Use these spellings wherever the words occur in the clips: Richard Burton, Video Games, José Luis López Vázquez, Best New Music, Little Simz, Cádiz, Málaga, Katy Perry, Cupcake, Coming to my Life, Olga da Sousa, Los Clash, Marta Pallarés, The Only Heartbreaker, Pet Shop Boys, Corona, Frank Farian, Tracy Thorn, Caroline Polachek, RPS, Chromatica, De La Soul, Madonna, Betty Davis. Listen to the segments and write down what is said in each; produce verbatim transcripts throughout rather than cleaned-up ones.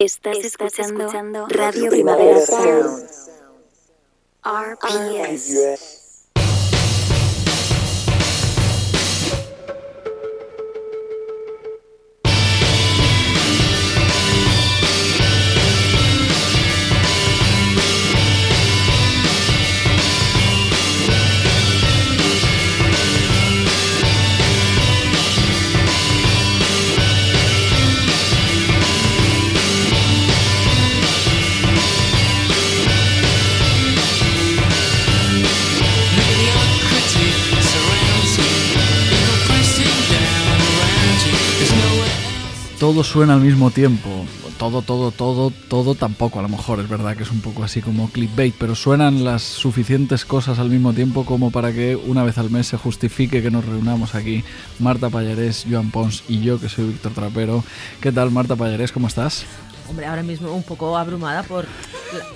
Estás, Estás escuchando, escuchando Radio Primavera Sound, R P S. Todo suena al mismo tiempo, todo, todo, todo, todo tampoco, a lo mejor es verdad que es un poco así como clickbait, pero suenan las suficientes cosas al mismo tiempo como para que una vez al mes se justifique que nos reunamos aquí, Marta Pallarés, Joan Pons y yo, que soy Víctor Trapero. ¿Qué tal, Marta Pallarés? ¿Cómo estás? Hombre, ahora mismo un poco abrumada por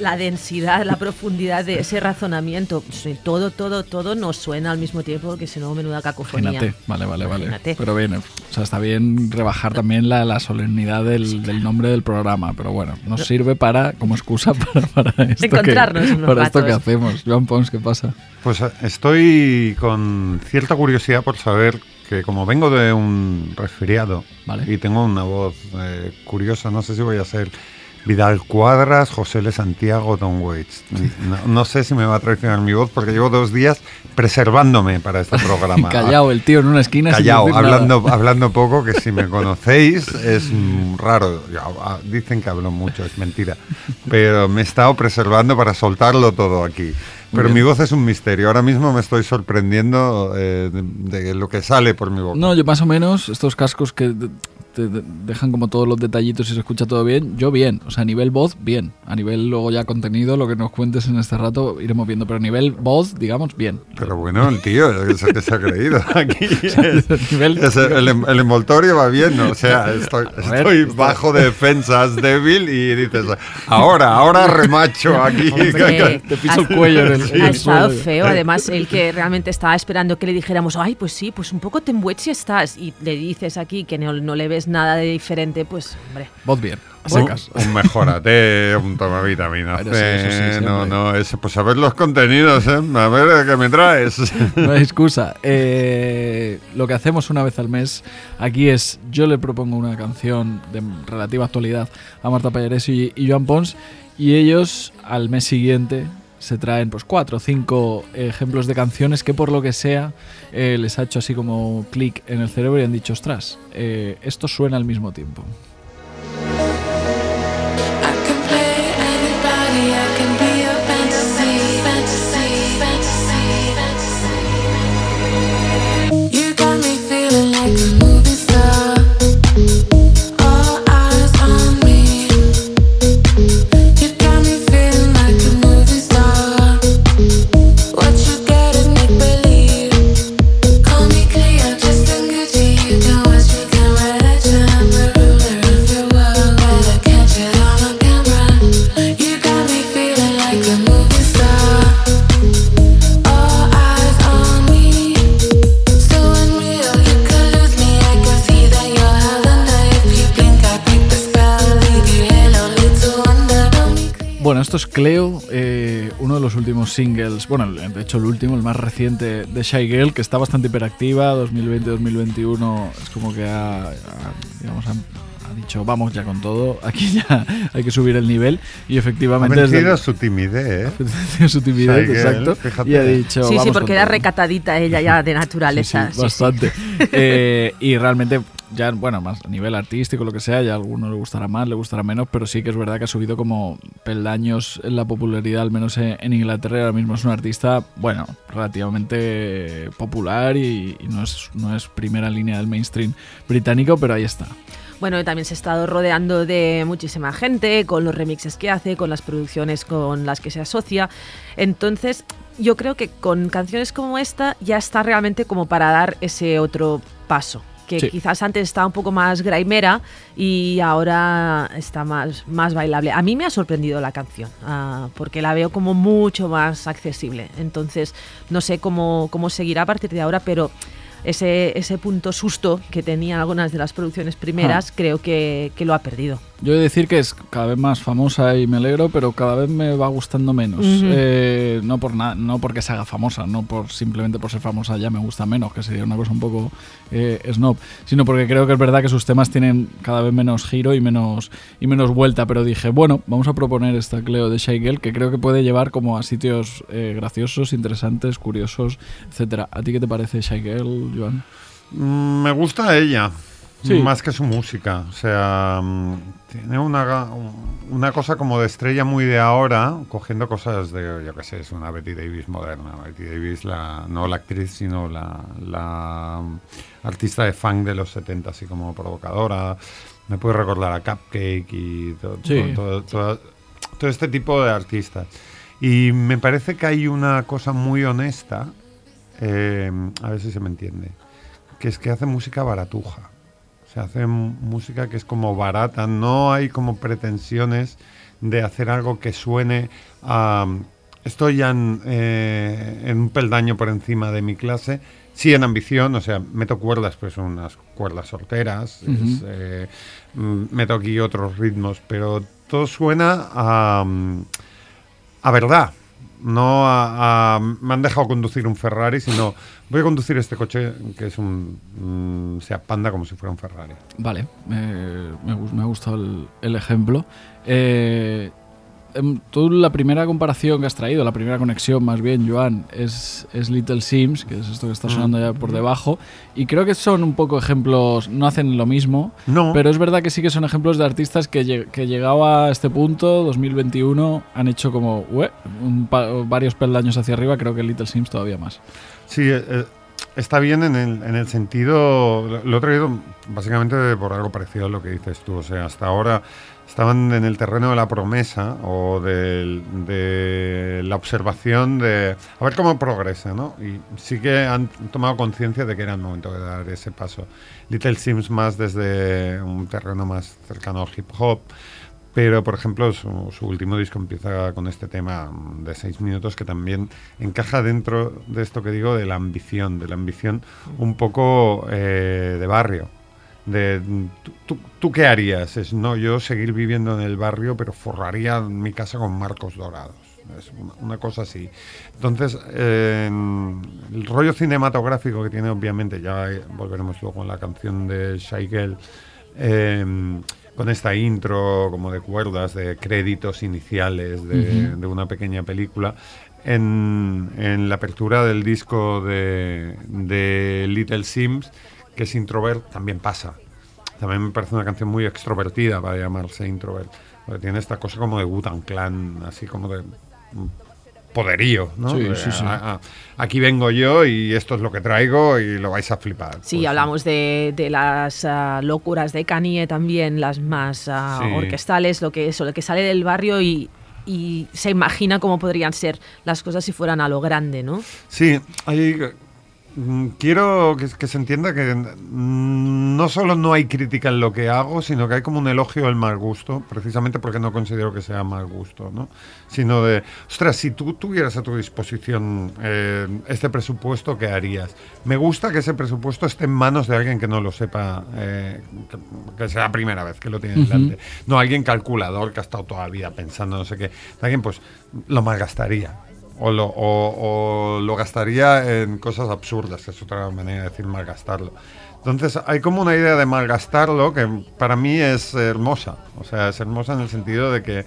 la densidad, la profundidad de ese razonamiento. Todo, todo, todo nos suena al mismo tiempo, que si no, menuda cacofonía. Imagínate, vale, vale, Imagínate. vale. Pero bien, o sea, está bien rebajar también la, la solemnidad del, sí, claro. del nombre del programa, pero bueno, nos sirve para, como excusa para, para esto Encontrarnos que, unos para ratos. esto que hacemos. Joan Pons, ¿qué pasa? Pues estoy con cierta curiosidad por saber que como vengo de un resfriado, vale, y tengo una voz eh, curiosa, no sé si voy a ser Vidal Cuadras, José L. Santiago, Don Waits. No, no sé si me va a traicionar mi voz porque llevo dos días preservándome para este programa. Callao, el tío en una esquina. Callao, sin hablando, hablando poco, que si me conocéis es raro. Dicen que hablo mucho, es mentira. Pero me he estado preservando para soltarlo todo aquí. Pero mi voz es un misterio. Ahora mismo me estoy sorprendiendo eh, de, de lo que sale por mi boca. No, yo más o menos, estos cascos que te, te dejan como todos los detallitos y se escucha todo bien, yo bien. O sea, a nivel voz, bien. A nivel luego ya contenido, lo que nos cuentes en este rato iremos viendo. Pero a nivel voz, digamos, bien. Pero bueno, el tío, ¿qué se ha creído? Aquí es, es el, el envoltorio va bien, ¿no? O sea, estoy, estoy bajo de defensas, débil, y dices, ahora, ahora remacho aquí. Hombre, te piso el cuello en el... Sí, ha estado feo, además él que realmente estaba esperando que le dijéramos, ay, pues sí, pues un poco tembuet si estás, y le dices aquí que no, no le ves nada de diferente, pues hombre. Vos bien. Un, un mejorate, un toma vitamina C, sí, sí, sí, no, no, es, pues a ver los contenidos, ¿eh? A ver qué me traes. No hay excusa. Eh, lo que hacemos una vez al mes aquí es, yo le propongo una canción de relativa actualidad a Marta Pallarés y, y Joan Pons, y ellos al mes siguiente se traen pues cuatro o cinco ejemplos de canciones que por lo que sea eh, les ha hecho así como clic en el cerebro y han dicho, ostras, eh, esto suena al mismo tiempo. Esto es Cleo, eh, uno de los últimos singles, bueno, de hecho el último, el más reciente de Shygirl, que está bastante hiperactiva, dos mil veinte dos mil veintiuno, es como que ha, ha, digamos, ha, ha dicho, vamos ya con todo, aquí ya hay que subir el nivel, y efectivamente... Ha vencido su timidez, ¿eh? Ha vencido su timidez, Shygirl, exacto, fíjate. Y ha dicho... Sí, sí, porque era recatadita ella ya de naturaleza. Sí, sí, bastante. Sí, sí. Eh, y realmente... Ya, bueno, más a nivel artístico, lo que sea, ya a alguno le gustará más, le gustará menos, pero sí que es verdad que ha subido como peldaños en la popularidad, al menos en Inglaterra. Ahora mismo es un artista, bueno, relativamente popular y, y no es, no es primera línea del mainstream británico, pero ahí está. Bueno, también se ha estado rodeando de muchísima gente, con los remixes que hace, con las producciones con las que se asocia, entonces... Yo creo que con canciones como esta ya está realmente como para dar ese otro paso, que sí, quizás antes estaba un poco más grimera y ahora está más, más bailable. A mí me ha sorprendido la canción, uh, porque la veo como mucho más accesible. Entonces, no sé cómo, cómo seguirá a partir de ahora, pero... Ese, ese punto susto que tenían algunas de las producciones primeras, ah. creo que, que lo ha perdido. Yo he de decir que es cada vez más famosa y me alegro, pero cada vez me va gustando menos. Uh-huh. Eh, no por na- no porque se haga famosa, no por simplemente por ser famosa ya me gusta menos, que sería una cosa un poco eh, snob, sino porque creo que es verdad que sus temas tienen cada vez menos giro y menos, y menos vuelta. Pero dije, bueno, vamos a proponer esta Cleo de Shygirl, que creo que puede llevar como a sitios eh, graciosos, interesantes, curiosos, etcétera. ¿A ti qué te parece Shygirl, Joan? Mm, me gusta ella. Sí. Más que su música, o sea, tiene una, una cosa como de estrella muy de ahora, cogiendo cosas de, yo qué sé, es una Betty Davis moderna, Betty Davis, la, no la actriz, sino la, la artista de funk de los setenta, así como provocadora, me puede recordar a Cupcake y todo, sí. todo, todo, todo, todo este tipo de artistas. Y me parece que hay una cosa muy honesta, eh, a ver si se me entiende, que es que hace música baratuja. Se hace música que es como barata, no hay como pretensiones de hacer algo que suene a... Estoy ya en, eh, en un peldaño por encima de mi clase, sí en ambición, o sea, meto cuerdas, pues unas cuerdas solteras, uh-huh. es, eh, meto aquí otros ritmos, pero todo suena a, a verdad. No a, a, me han dejado conducir un Ferrari, sino voy a conducir este coche que es un um, Seat Panda como si fuera un Ferrari. Vale, eh, me, me ha gustado el, el ejemplo. Eh, tú la primera comparación que has traído, la primera conexión más bien, Joan, es, es Little Simz, que es esto que está sonando ya por debajo, y creo que son un poco ejemplos, no hacen lo mismo, no. Pero es verdad que sí que son ejemplos de artistas que, lleg- que llegaba a este punto, dos mil veintiuno, han hecho como ué, un pa- varios peldaños hacia arriba, creo que Little Simz todavía más. Sí, eh, está bien en el, en el sentido, lo he traído básicamente por algo parecido a lo que dices tú, o sea, hasta ahora... Estaban en el terreno de la promesa o de, de la observación de a ver cómo progresa, ¿no? Y sí que han tomado conciencia de que era el momento de dar ese paso. Little Simz más desde un terreno más cercano al hip hop, pero por ejemplo su, su último disco empieza con este tema de seis minutos que también encaja dentro de esto que digo de la ambición, de la ambición un poco eh, de barrio. De, ¿tú, tú, ¿Tú qué harías? Es, no, yo seguir viviendo en el barrio, pero forraría mi casa con marcos dorados. Es una, una cosa así. Entonces, eh, el rollo cinematográfico que tiene, obviamente, ya volveremos luego con la canción de Shygirl, eh, con esta intro como de cuerdas, de créditos iniciales de, uh-huh. de una pequeña película. En, en la apertura del disco de, de Little Simz, que es Introvert, también pasa. También me parece una canción muy extrovertida para llamarse Introvert. Porque tiene esta cosa como de Wu-Tang Clan, así como de poderío, ¿no? Sí, de, sí, sí. A, a, aquí vengo yo y esto es lo que traigo y lo vais a flipar. Sí, pues, hablamos sí. De, de las uh, locuras de Kanye también, las más uh, sí. orquestales, lo que, eso, lo que sale del barrio y, y se imagina cómo podrían ser las cosas si fueran a lo grande, ¿no? Sí, hay... Quiero que, que se entienda que no solo no hay crítica en lo que hago, sino que hay como un elogio al mal gusto, precisamente porque no considero que sea mal gusto, ¿no? Sino de, ostras, si tú tuvieras a tu disposición eh, este presupuesto, ¿qué harías? Me gusta que ese presupuesto esté en manos de alguien que no lo sepa, eh, que, que sea la primera vez que lo tiene delante. Uh-huh. No, alguien calculador que ha estado toda la vida pensando no sé qué. Alguien, pues, lo malgastaría. O lo, o, o lo gastaría en cosas absurdas, que es otra manera de decir malgastarlo. Entonces hay como una idea de malgastarlo que para mí es hermosa. O sea, es hermosa en el sentido de que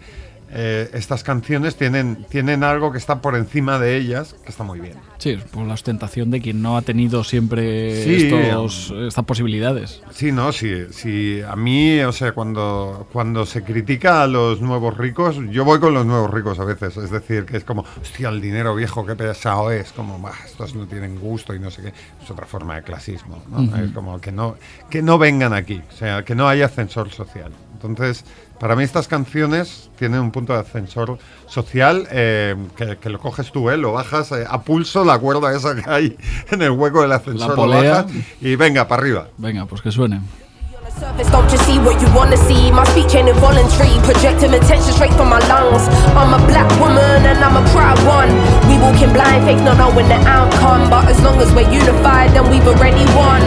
eh, estas canciones tienen, tienen algo que está por encima de ellas, que está muy bien. Sí, por la ostentación de quien no ha tenido siempre sí, estos, estas posibilidades. Sí, no, sí, sí. A mí, o sea, cuando, cuando se critica a los nuevos ricos, yo voy con los nuevos ricos a veces. Es decir, que es como, hostia, el dinero viejo, qué pesado es. Como, bah, estos no tienen gusto y no sé qué. Es otra forma de clasismo, ¿no? Uh-huh. Es como que no, que no vengan aquí, o sea, que no haya ascensor social. Entonces... Para mí estas canciones tienen un punto de ascensor social eh, que, que lo coges tú, ¿eh? Lo bajas eh, a pulso, la cuerda esa que hay en el hueco del ascensor, la polea. Lo bajas y venga, para arriba. Venga, pues que suene. Surface, don't you see what you wanna see? My speech ain't involuntary, projecting attention straight from my lungs. I'm a black woman and I'm a proud one. We walking blind, faith not knowing the outcome, but as long as we're unified, then we've already won.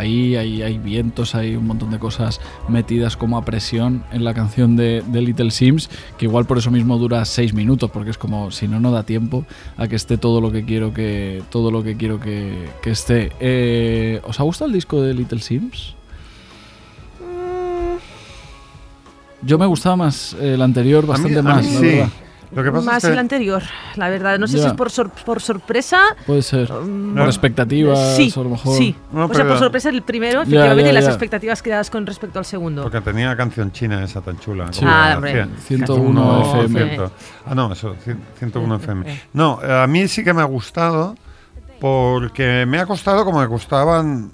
ahí, hay, hay vientos, hay un montón de cosas metidas como a presión en la canción de, de Little Simz, que igual por eso mismo dura seis minutos, porque es como, si no, no da tiempo a que esté todo lo que quiero que, todo lo que, quiero que, que esté. Eh, ¿Os ha gustado el disco de Little Simz? Yo me gustaba más eh, el anterior, bastante a mí, a más, mí la sí. verdad. Lo que pasa más es que el anterior, la verdad. No sé yeah. si es por, sor- por sorpresa. Puede ser. Um, por no. expectativas, sí, o a lo mejor. Sí, no, o sea, por sorpresa el primero, efectivamente, yeah, yeah, yeah. las expectativas creadas con respecto al segundo. Porque tenía la canción china esa tan chula. Sí. Ah, hombre. ciento uno F M. Ciento. Ah, no, eso, ciento uno F M. No, a mí sí que me ha gustado porque me ha costado como me costaban...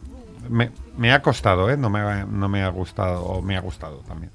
Me, me ha costado, ¿eh? No me, no me ha gustado, o me ha gustado también.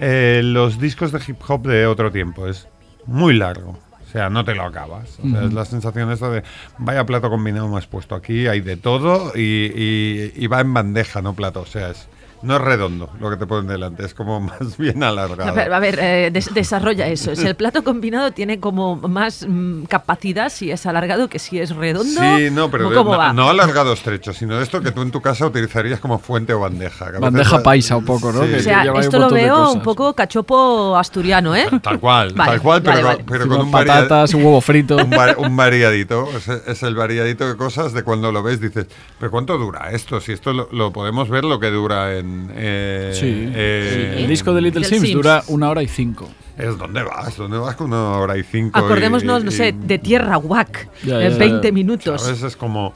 Eh, los discos de hip hop de otro tiempo, es muy largo, o sea, no te lo acabas, o sea, uh-huh. es la sensación esta de vaya plato combinado me has puesto aquí, hay de todo y, y, y va en bandeja, no plato, o sea, es, no es redondo lo que te ponen delante, es como más bien alargado. A ver, a ver eh, des- desarrolla eso, es el plato combinado tiene como más mm, capacidad si es alargado que si es redondo. Sí, no, pero de, no, no alargado estrecho, sino esto que tú en tu casa utilizarías como fuente o bandeja. Bandeja paisa un poco, ¿no? Sí. Que, o sea, esto lo veo un poco cachopo asturiano, ¿eh? Tal cual, vale, tal cual, vale, pero, vale. pero sí, con, con un patatas, variad... un huevo frito. Un, var- un variadito, es, es el variadito de cosas de cuando lo ves dices, pero ¿cuánto dura esto? Si esto lo, lo podemos ver lo que dura en... Eh, sí. Eh, sí. El disco de Little Simz dura una hora y cinco. Es ¿dónde vas? ¿Dónde vas con una hora y cinco? Acordémonos, y, no y, sé, de Tierra Wack, veinte minutos. ¿Sabes? Es como...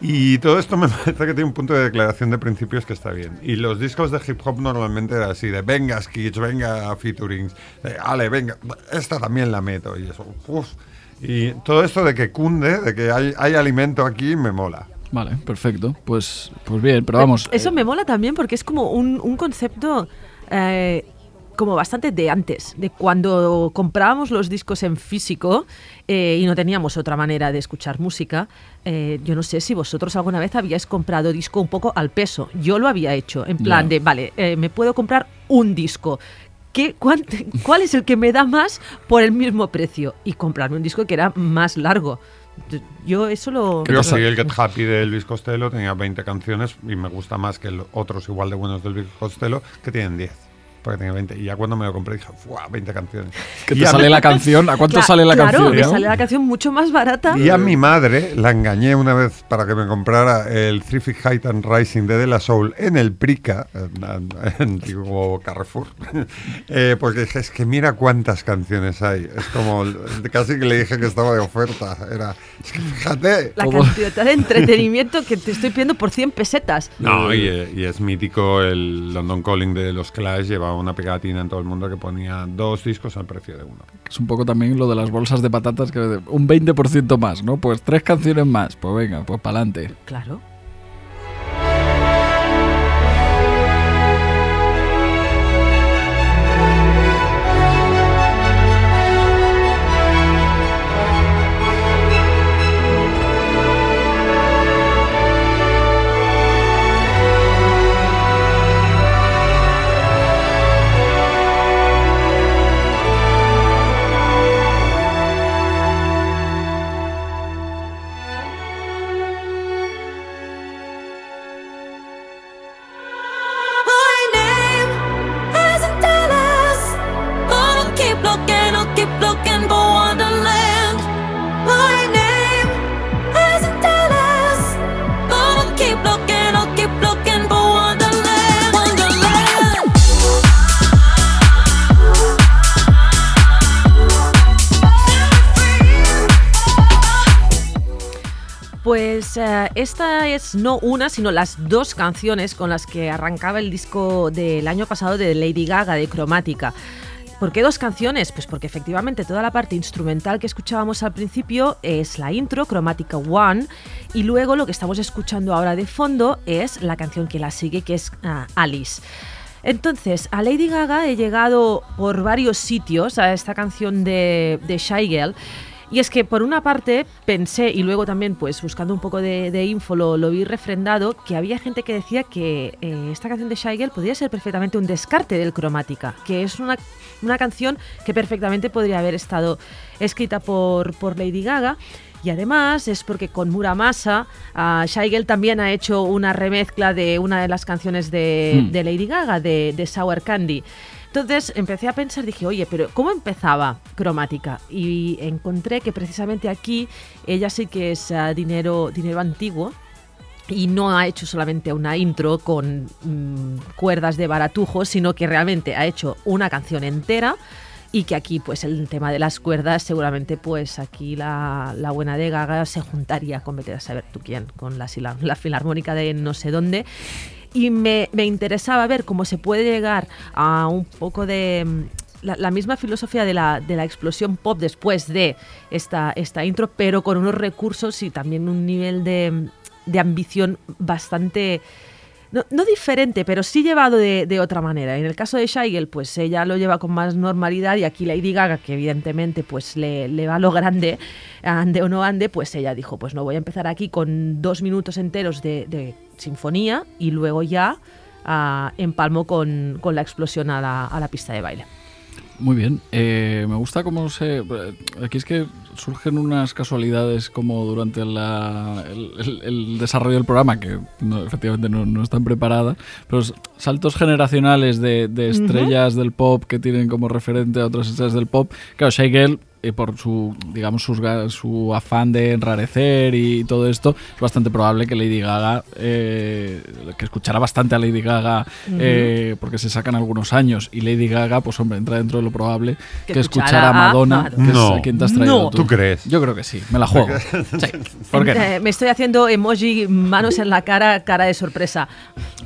Y todo esto me parece que tiene un punto de declaración de principios que está bien. Y los discos de hip hop normalmente eran así, de venga skits, venga featurings, de, ale, venga, esta también la meto. Y eso, uf. Y todo esto de que cunde, de que hay, hay alimento aquí, me mola. Vale, perfecto. Pues, pues bien, pero vamos. Eso me mola también porque es como un, un concepto eh, como bastante de antes, de cuando comprábamos los discos en físico eh, y no teníamos otra manera de escuchar música. Eh, yo no sé si vosotros alguna vez habíais comprado disco un poco al peso. Yo lo había hecho, en plan yeah. de, vale, eh, me puedo comprar un disco. ¿Qué, cuán, ¿Cuál es el que me da más por el mismo precio? Y comprarme un disco que era más largo. Yo eso lo... Yo sí, el Get Happy de Elvis Costello tenía veinte canciones y me gusta más que los otros igual de buenos del Elvis Costello que tienen diez, porque tenía veinte. Y ya cuando me lo compré dije, ¡fuah! veinte canciones. ¿Qué te sale mi... la canción? ¿A cuánto claro, sale la claro, canción? Claro, me sale la canción mucho más barata. Y a mi madre la engañé una vez para que me comprara el Three Feet Height and Rising de De La Soul en el Prica, en antiguo Carrefour, eh, porque dije, es que mira cuántas canciones hay. Es como, casi que le dije que estaba de oferta. Era, es que fíjate. La cantidad de entretenimiento que te estoy pidiendo por cien pesetas. No, y, y es mítico el London Calling de los Clash, lleva una pegatina en todo el mundo que ponía dos discos al precio de uno. Es un poco también lo de las bolsas de patatas, que un veinte por ciento más, ¿no? Pues tres canciones más, pues venga, pues pa'lante. Claro. Pues uh, esta es no una, sino las dos canciones con las que arrancaba el disco del año pasado de Lady Gaga, de Chromatica. ¿Por qué dos canciones? Pues porque efectivamente toda la parte instrumental que escuchábamos al principio es la intro, Chromatica One, y luego lo que estamos escuchando ahora de fondo es la canción que la sigue, que es uh, Alice. Entonces, a Lady Gaga he llegado por varios sitios a esta canción de, de Shygirl. Y es que por una parte pensé, y luego también pues buscando un poco de, de info lo, lo vi refrendado, que había gente que decía que eh, esta canción de Shygirl podría ser perfectamente un descarte del Chromatica, que es una, una canción que perfectamente podría haber estado escrita por, por Lady Gaga. Y además es porque con Muramasa uh, Shygirl también ha hecho una remezcla de una de las canciones de, mm. de Lady Gaga, de, de Sour Candy. Entonces empecé a pensar, dije, oye, pero ¿cómo empezaba Chromatica? Y encontré que precisamente aquí ella sí que es uh, dinero, dinero antiguo. Y no ha hecho solamente una intro con mmm, cuerdas de baratujo, sino que realmente ha hecho una canción entera, y que aquí pues el tema de las cuerdas seguramente pues aquí la, la buena de Gaga se juntaría con vete a saber tú quién, con la, la, la filarmónica de no sé dónde. Y me, me interesaba ver cómo se puede llegar a un poco de... La, la misma filosofía de la, de la explosión pop después de esta, esta intro, pero con unos recursos y también un nivel de... de ambición bastante, no, no diferente, pero sí llevado de, de otra manera. En el caso de Shygirl, pues ella lo lleva con más normalidad, y aquí Lady Gaga, que evidentemente pues le, le va lo grande, ande o no ande, pues ella dijo, pues no, voy a empezar aquí con dos minutos enteros de, de sinfonía, y luego ya uh, empalmo con, con la explosión a la, a la pista de baile. Muy bien, eh, me gusta cómo se... Aquí es que surgen unas casualidades como durante la, el, el, el desarrollo del programa, que no, efectivamente no, no están preparadas, pero saltos generacionales de, de estrellas uh-huh. del pop que tienen como referente a otras estrellas del pop. Claro, Shygirl, eh, por su, digamos, sus, su afán de enrarecer y todo esto, es bastante probable que Lady Gaga, eh, que escuchará bastante a Lady Gaga, uh-huh. eh, porque se sacan algunos años, y Lady Gaga, pues hombre, entra dentro de lo probable que, que escuchará a Madonna, a... que no, es a quien te has traído no. tú. ¿Tú crees? Yo creo que sí, me la juego. Sí. ¿Por qué no? eh, me estoy haciendo emoji, manos en la cara, cara de sorpresa.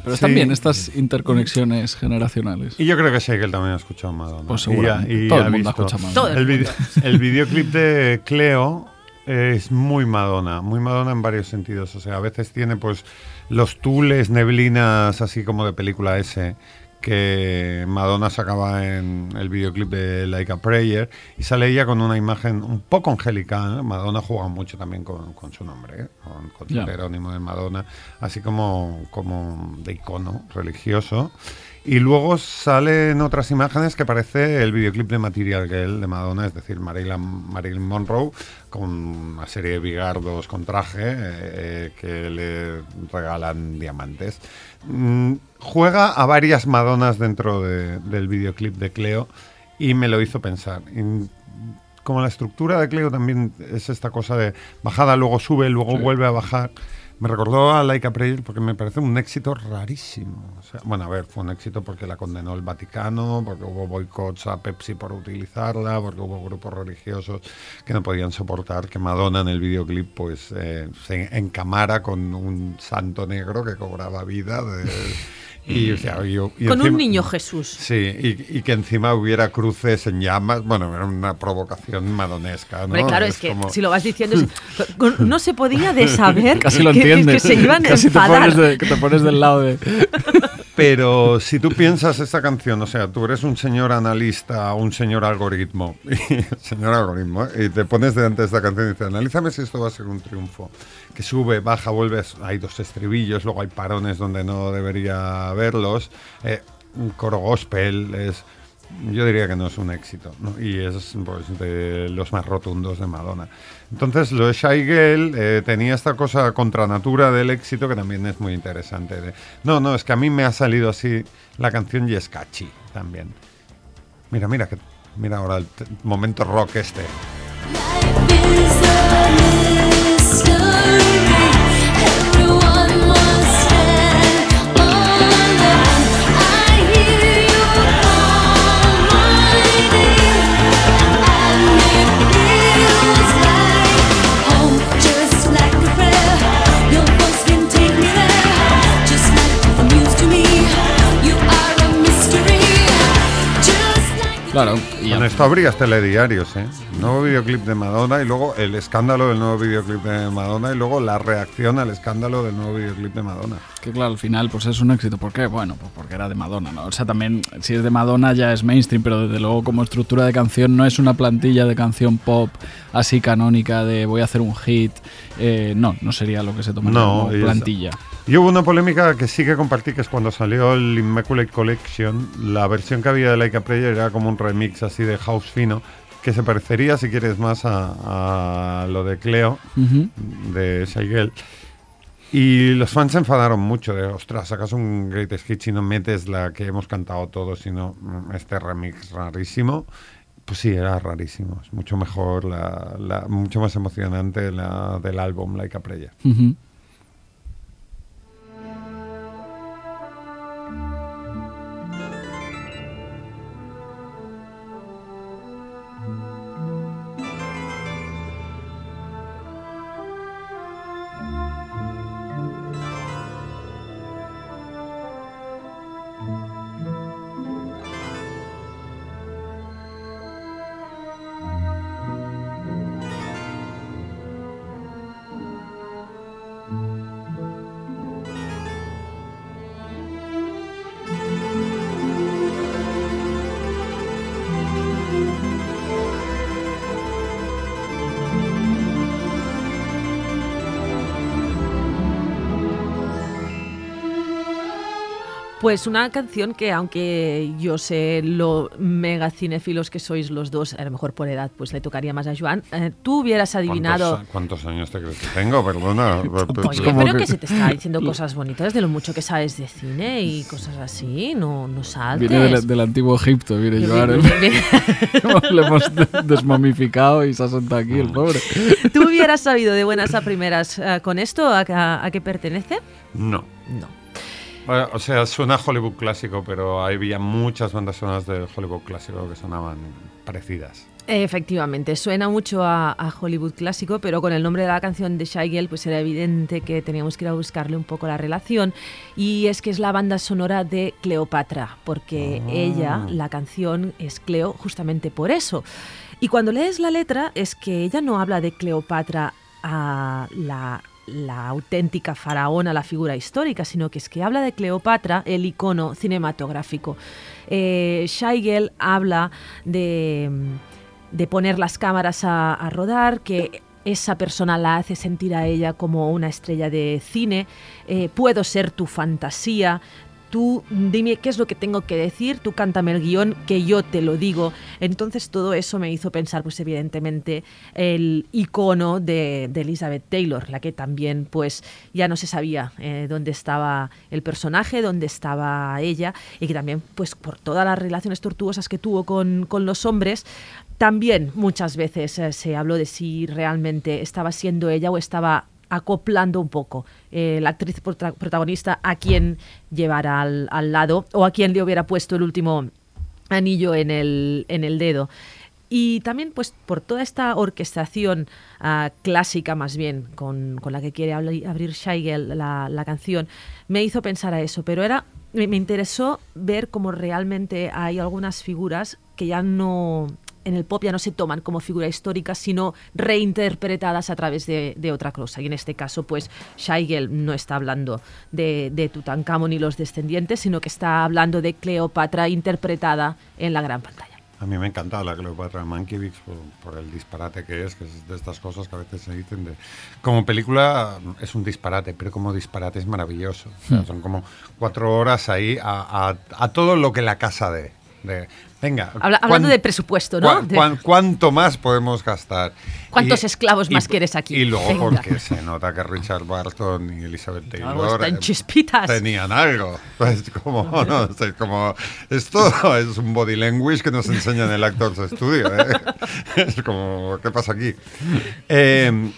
Pero están sí. bien estas interconexiones generacionales. Y yo creo que Shygirl también ha escuchado a Madonna. Pues seguro, todo ha el mundo ha escuchado a Madonna. El video... El videoclip de Cleo es muy Madonna, muy Madonna en varios sentidos. O sea, a veces tiene pues los tules, neblinas, así como de película S, que Madonna sacaba en el videoclip de Like a Prayer, y sale ella con una imagen un poco angelical. Madonna juega mucho también con, con su nombre, ¿eh? con, con su yeah. seudónimo de Madonna, así como, como de icono religioso. Y luego salen otras imágenes que parece el videoclip de Material Girl de Madonna, es decir, Marilyn, Marilyn Monroe con una serie de bigardos con traje eh, que le regalan diamantes. Mm, juega a varias Madonas dentro de, del videoclip de Cleo, y me lo hizo pensar. Y como la estructura de Cleo también es esta cosa de bajada, luego sube, luego sí. vuelve a bajar. Me recordó a Like a Prayer porque me parece un éxito rarísimo. O sea, bueno, a ver, fue un éxito porque la condenó el Vaticano, porque hubo boicots a Pepsi por utilizarla, porque hubo grupos religiosos que no podían soportar que Madonna en el videoclip pues eh, se encamara con un santo negro que cobraba vida de... Y, o sea, yo, y con encima, un niño Jesús. Sí, y, y que encima hubiera cruces en llamas. Bueno, era una provocación madonesca, ¿no? Hombre, claro, es, es que como... si lo vas diciendo, es... no se podía de saber Casi lo que, que se iban Casi a enfadar. Te pones de, que te pones del lado de... Pero si tú piensas esta canción, o sea, tú eres un señor analista, un señor algoritmo, y, señor algoritmo, ¿eh? y te pones delante de esta canción y dices, analízame si esto va a ser un triunfo. Que sube, baja, vuelve, hay dos estribillos, luego hay parones donde no debería verlos. Eh, un coro gospel es... Yo diría que no es un éxito, ¿no? Y es pues, de los más rotundos de Madonna. Entonces, lo de Shygirl eh, tenía esta cosa contra natura del éxito que también es muy interesante. De, no, no, es que a mí me ha salido así la canción y es catchy también. Mira, mira, que, mira ahora el t- momento rock este. Claro. Y bueno, esto habría telediarios, ¿eh? Nuevo videoclip de Madonna y luego el escándalo del nuevo videoclip de Madonna y luego la reacción al escándalo del nuevo videoclip de Madonna. Que claro, al final pues es un éxito. ¿Por qué? Bueno, pues porque era de Madonna, ¿no? O sea, también si es de Madonna ya es mainstream, pero desde luego como estructura de canción no es una plantilla de canción pop así canónica de voy a hacer un hit. Eh, no, no sería lo que se tomaría no, como plantilla. Y hubo una polémica que sí que compartí, que es cuando salió el Immaculate Collection, la versión que había de Like a Prayer era como un remix así de house fino, que se parecería, si quieres, más a, a lo de Cleo, uh-huh, de Shygirl. Y los fans se enfadaron mucho de, ostras, sacas un Greatest Hits y no metes la que hemos cantado todos, sino este remix rarísimo. Pues sí, era rarísimo. Es mucho mejor, la, la, mucho más emocionante la del álbum Like a Prayer. Uh-huh. Pues una canción que, aunque yo sé lo mega cinéfilos que sois los dos, a lo mejor por edad pues le tocaría más a Joan, eh, tú hubieras adivinado... ¿Cuántos, ¿Cuántos años te crees que tengo? Perdona. Oye, pero que... que se te está diciendo cosas bonitas de lo mucho que sabes de cine y cosas así, no, no saltes. Viene del, del antiguo Egipto, viene Joan. Le hemos desmamificado y se ha sentado aquí el pobre. ¿Tú hubieras sabido de buenas a primeras uh, con esto a, a, a qué pertenece? No. No. O sea, suena Hollywood clásico, pero había muchas bandas sonoras del Hollywood clásico que sonaban parecidas. Efectivamente, suena mucho a, a Hollywood clásico, pero con el nombre de la canción de Shygirl pues era evidente que teníamos que ir a buscarle un poco la relación, y es que es la banda sonora de Cleopatra, porque oh. ella, la canción, es Cleo justamente por eso. Y cuando lees la letra es que ella no habla de Cleopatra a la... la auténtica faraona, la figura histórica, sino que es que habla de Cleopatra, el icono cinematográfico. Eh, Shygirl habla de, de poner las cámaras a, a rodar, que esa persona la hace sentir a ella como una estrella de cine. Eh, puedo ser tu fantasía, tú dime qué es lo que tengo que decir, tú cántame el guión que yo te lo digo. Entonces todo eso me hizo pensar, pues evidentemente, el icono de, de Elizabeth Taylor, la que también pues ya no se sabía eh, dónde estaba el personaje, dónde estaba ella, y que también pues por todas las relaciones tortuosas que tuvo con, con los hombres, también muchas veces eh, se habló de si realmente estaba siendo ella o estaba acoplando un poco eh, la actriz prota- protagonista a quien llevara al, al lado, o a quien le hubiera puesto el último anillo en el, en el dedo. Y también pues por toda esta orquestación uh, clásica más bien con, con la que quiere abri- abrir Shygirl la, la canción, me hizo pensar a eso, pero era me, me interesó ver cómo realmente hay algunas figuras que ya no... en el pop ya no se toman como figura histórica, sino reinterpretadas a través de, de otra cosa. Y en este caso, pues, Shygirl no está hablando de, de Tutankamón y los descendientes, sino que está hablando de Cleopatra interpretada en la gran pantalla. A mí me encantaba la Cleopatra Mankiewicz por, por el disparate que es, que es de estas cosas que a veces se dicen. De, como película es un disparate, pero como disparate es maravilloso. Sí. O sea, son como cuatro horas ahí a, a, a todo lo que la casa dé. De, venga, Habla, hablando de presupuesto, ¿no? Cuán, cuán, ¿Cuánto más podemos gastar? ¿Cuántos y, esclavos y, más quieres aquí? Y luego venga. Porque se nota que Richard Burton y Elizabeth Taylor están chispitas. Tenían algo. Pues como, no, no sé, como esto es un body language que nos enseñan en el Actors Studio, ¿eh? Es como, ¿qué pasa aquí? Eh,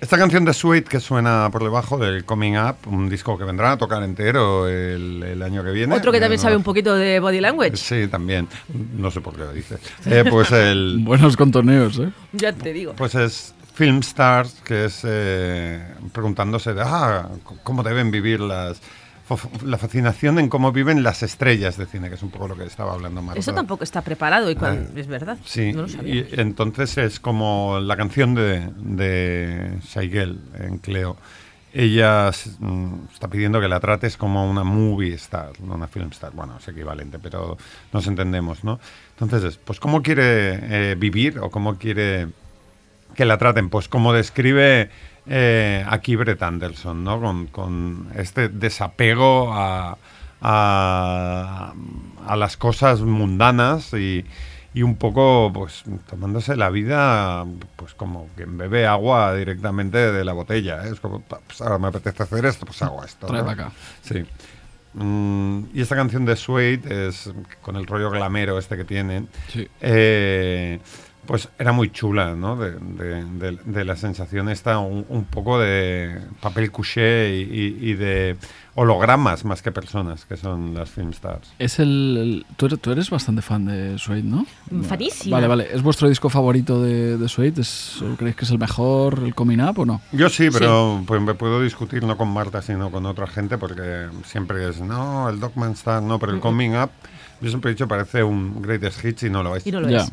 esta canción de Sweet que suena por debajo del Coming Up, un disco que vendrán a tocar entero el, el año que viene. Otro que también eh, sabe un poquito de body language. Sí, también. No sé por qué lo dice. Eh, pues el... Buenos contoneos, ¿eh? Ya te digo. Pues es Film Stars, que es eh, preguntándose de, ah, cómo deben vivir las... la fascinación en cómo viven las estrellas de cine, que es un poco lo que estaba hablando Marta. Eso tampoco está preparado, y cuando, ah, es verdad. Sí, no lo sabía. Y entonces es como la canción de, de Shygirl en Cleo. Ella mm, está pidiendo que la trates como una movie star, no una film star. Bueno, es equivalente, pero nos entendemos, ¿no? Entonces, pues cómo quiere eh, vivir, o cómo quiere que la traten, pues como describe... Eh, aquí Brett Anderson, ¿no? Con, con este desapego a, a, a las cosas mundanas y, y un poco pues tomándose la vida pues como quien bebe agua directamente de la botella, ¿eh? Es como, pues ahora me apetece hacer esto, pues hago esto, trae, ¿no?, para acá. Sí. Mm, y esta canción de Suede es con el rollo glamero este que tienen. Sí. Eh, pues era muy chula, ¿no? De, de, de, de la sensación esta, un, un poco de papel couché y, y, y de hologramas más que personas, que son las Filmstars. Es el, el tú, eres, tú eres bastante fan de Suede, ¿no? Fanísima. Vale, vale. ¿Es vuestro disco favorito de, de Suede? ¿Es, ¿Creéis que es el mejor, el Coming Up o no? Yo sí, pero sí. Pues me puedo discutir no con Marta, sino con otra gente, porque siempre es, no, el Dogman Star, no, pero el Coming Up... Yo siempre he dicho, parece un greatest hits y no lo es. Y no lo yeah. es.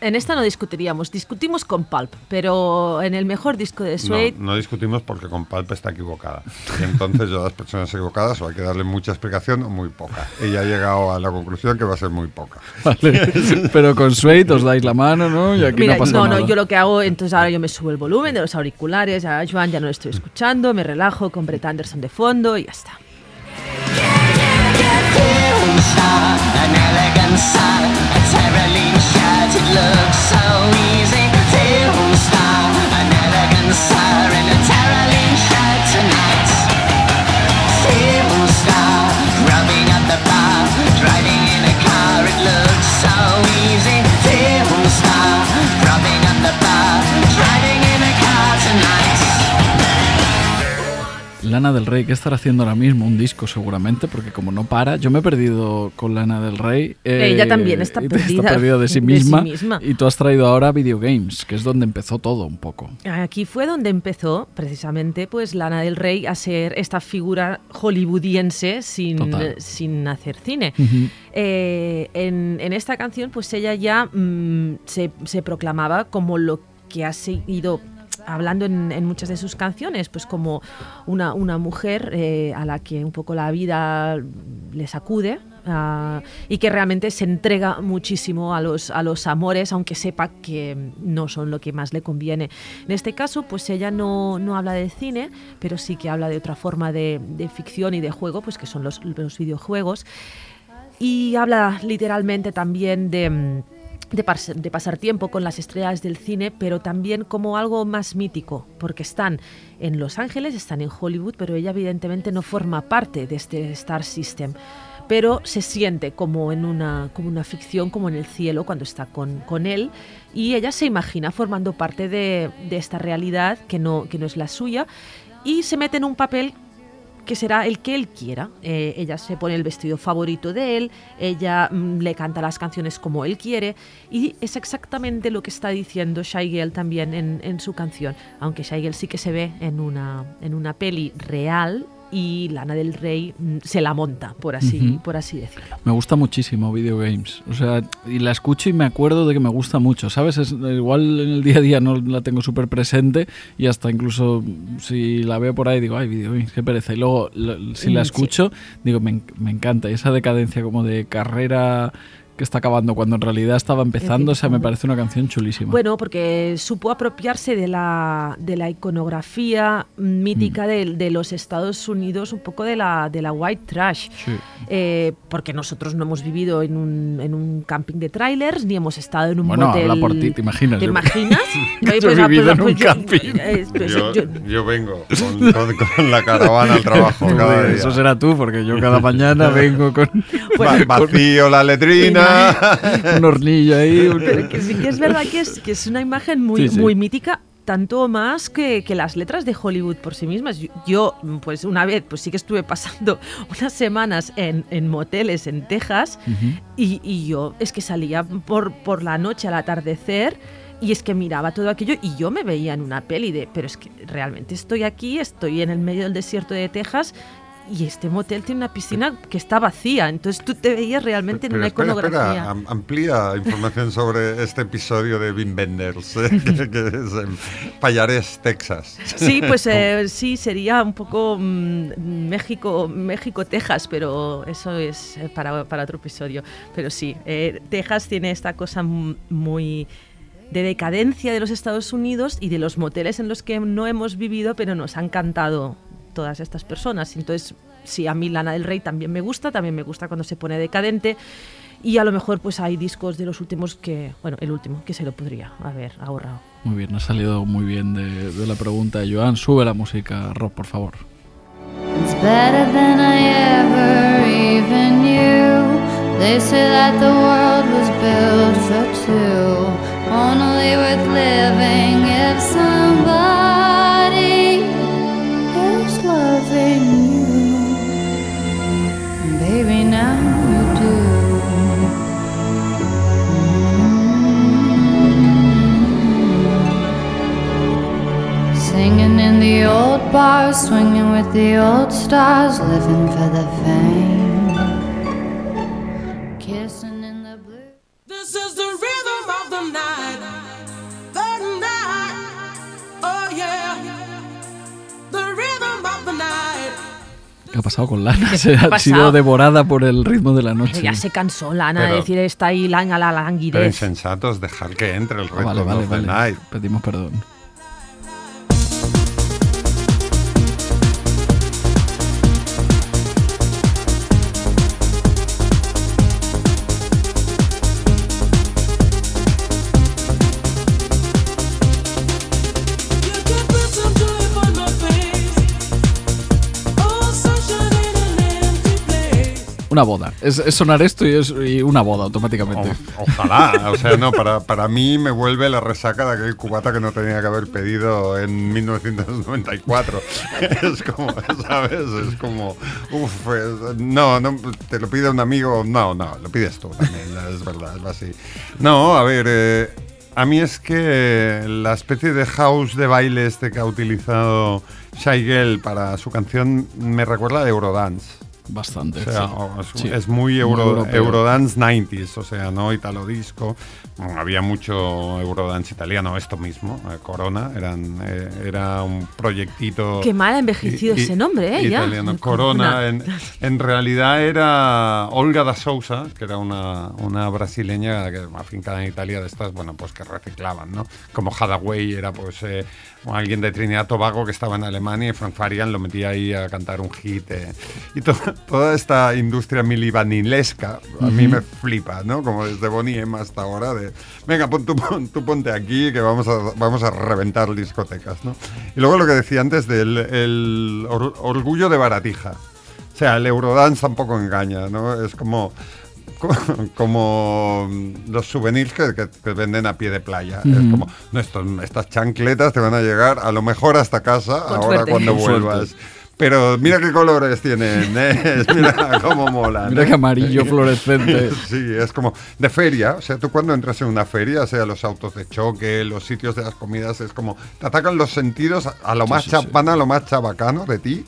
En esta no discutiríamos. Discutimos con Pulp, pero en el mejor disco de Suede... No, no discutimos porque con Pulp está equivocada. Y entonces yo a las personas equivocadas o hay que darle mucha explicación o muy poca. Ella ha llegado a la conclusión que va a ser muy poca. Vale. Pero con Suede os dais la mano, ¿no? Y aquí mira, no pasa no, nada. No, yo lo que hago, entonces ahora yo me subo el volumen de los auriculares, a Joan ya no lo estoy escuchando, me relajo con Brett Anderson de fondo y ya está. An elegant star, a Tyrolean shirt, it looks so easy. Film star, an elegant star in a Tyrolean shirt tonight. Film star, rubbing at the bar, driving in a car, it looks so easy. Film star, rubbing at the bar, driving in a car tonight. Lana del Rey, ¿qué estará haciendo ahora mismo? Un disco seguramente, porque como no para, yo me he perdido con Lana del Rey. Eh, Ella también está perdida, está perdida de, sí misma, de sí misma. Y tú has traído ahora Video Games, que es donde empezó todo un poco. Aquí fue donde empezó precisamente pues Lana del Rey a ser esta figura hollywoodiense sin, sin hacer cine. Uh-huh. Eh, en, en esta canción pues ella ya mmm, se, se proclamaba como lo que ha seguido... hablando en, en muchas de sus canciones, pues como una, una mujer eh, a la que un poco la vida le sacude uh, y que realmente se entrega muchísimo a los, a los amores, aunque sepa que no son lo que más le conviene. En este caso, pues ella no, no habla de cine, pero sí que habla de otra forma de, de ficción y de juego, pues que son los, los videojuegos. Y habla literalmente también de... De, pas- de pasar tiempo con las estrellas del cine, pero también como algo más mítico, porque están en Los Ángeles, están en Hollywood, pero ella evidentemente no forma parte de este Star System, pero se siente como en una, como una ficción, como en el cielo cuando está con, con él, y ella se imagina formando parte de, de esta realidad que no, que no es la suya, y se mete en un papel que será el que él quiera. Eh, ella se pone el vestido favorito de él, ella mm, le canta las canciones como él quiere, y es exactamente lo que está diciendo Shygirl también en, en su canción, aunque Shygirl sí que se ve en una, en una peli real y Lana del Rey mm, se la monta, por así, uh-huh. por así decirlo. Me gusta muchísimo Video Games, o sea, y la escucho y me acuerdo de que me gusta mucho, ¿sabes? Es, igual en el día a día no la tengo súper presente y hasta incluso si la veo por ahí digo, ay, Video Games, qué pereza. Y luego lo, si la escucho, sí. digo, me, me encanta. Y esa decadencia como de carrera... que está acabando, cuando en realidad estaba empezando, o sea, me parece una canción chulísima. Bueno, porque supo apropiarse de la, de la iconografía mítica mm. de, de los Estados Unidos, un poco de la, de la white trash, sí. eh, porque nosotros no hemos vivido en un, en un camping de trailers, ni hemos estado en un bueno, motel... Bueno, habla por ti, ¿te imaginas? ¿Te imaginas? Yo he vivido en un camping. Yo vengo con, con, con la caravana al trabajo cada día. Eso será tú, porque yo cada mañana vengo con... Bueno, Va, vacío con... la letrina... una hornilla ahí. Pero que sí que es verdad que es, que es una imagen muy, sí, sí. muy mítica, tanto más que, que las letras de Hollywood por sí mismas. Yo, yo pues una vez, pues sí que estuve pasando unas semanas en, en moteles en Texas uh-huh. y, y yo es que salía por, por la noche al atardecer y es que miraba todo aquello y yo me veía en una peli de, pero es que realmente estoy aquí, estoy en el medio del desierto de Texas y este motel tiene una piscina que está vacía, entonces tú te veías realmente pero en una espera, iconografía. Espera, amplía información sobre este episodio de Wim Wenders, ¿eh? que, que es en Pallarés, Texas. Sí, pues eh, sí, sería un poco mm, México, México, Texas, pero eso es para, para otro episodio. Pero sí, eh, Texas tiene esta cosa m- muy... de decadencia de los Estados Unidos y de los moteles en los que no hemos vivido, pero nos han cantado todas estas personas. Entonces sí, a mí Lana del Rey también me gusta, también me gusta cuando se pone decadente. Y a lo mejor pues hay discos de los últimos que, bueno, el último, que se lo podría haber ahorrado. Muy bien, ha salido muy bien de, de la pregunta. Joan, sube la música, Rob, por favor. It's better than I ever even knew. They say that the world was built for two. Only worth living if somebody is loving you. Baby, now singing in the old bars, swinging with the old stars, living for the fame, kissing in the blue. This is the rhythm of the night, the night, oh yeah, the rhythm of the night. ¿Qué ha pasado con Lana? Se ha pasado? sido devorada por el ritmo de la noche. Ya se cansó Lana pero, de decir está ahí Lana la languidez. Pero insensatos, dejar que entre el ritmo oh, vale, vale, of the vale. night. Pedimos perdón. Una boda. Es, es sonar esto y es y una boda automáticamente. O, ojalá. O sea, no, para, para mí me vuelve la resaca de aquel cubata que no tenía que haber pedido en mil novecientos noventa y cuatro. Es como, ¿sabes? Es como, uff, no, no, te lo pide un amigo. No, no, lo pides tú también. Es verdad, es así. No, a ver, eh, a mí es que la especie de house de baile este que ha utilizado Shygirl para su canción me recuerda a Eurodance. Bastante. O sea, sí. Es, sí. es muy Euro, Eurodance noventas, o sea, no italo disco. Bueno, había mucho Eurodance italiano, esto mismo, eh, Corona, eran, eh, era un proyectito. Qué mal ha envejecido i, ese nombre, ¿eh? Italiano. Ya. Corona, en, en realidad era Olga da Sousa, que era una, una brasileña que, afincada en Italia, de estas, bueno, pues que reciclaban, ¿no? Como Hathaway era, pues, eh, alguien de Trinidad Tobago que estaba en Alemania y Frank Farian lo metía ahí a cantar un hit. Eh, y todo. Toda esta industria milibanilesca a uh-huh. mí me flipa, ¿no? Como desde Bonnie M hasta ahora de, venga, pon, tú, pon, tú ponte aquí que vamos a, vamos a reventar discotecas, ¿no? Y luego lo que decía antes del el or, orgullo de baratija. O sea, el Eurodance tampoco engaña, ¿no? Es como... como los souvenirs que, que te venden a pie de playa. Mm. Es como, no, estos, estas chancletas te van a llegar a lo mejor hasta casa, con ahora suerte. Cuando vuelvas. Suerte. Pero mira qué colores tienen, ¿eh? Mira cómo mola. Mira, ¿no? Qué amarillo fluorescente. Sí, es como de feria. O sea, tú cuando entras en una feria, o sea, los autos de choque, los sitios de las comidas, es como te atacan los sentidos a lo sí, más sí, chapana, sí. a lo más chabacano de ti.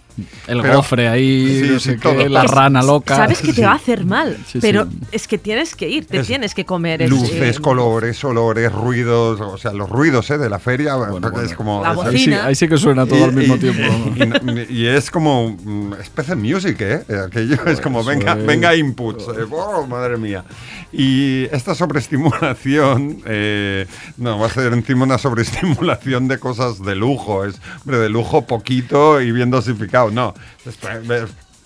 El pero, gofre ahí, sí, no sé sí, qué, la es, rana loca. Sabes que te va a hacer mal, sí, pero sí. es que tienes que ir, te es, tienes que comer. Luces, eh, colores, olores, ruidos, o sea, los ruidos eh, de la feria. Bueno, bueno, es como, la ahí, sí, ahí sí que suena todo y, al mismo y, tiempo. Y, ¿no? y, y es como, es P C Music, ¿eh? Aquello bueno, es como, venga, es... venga inputs, eh, oh, madre mía. Y esta sobreestimulación, eh, no, va a ser encima una sobreestimulación de cosas de lujo, es hombre, de lujo poquito y bien dosificado. No,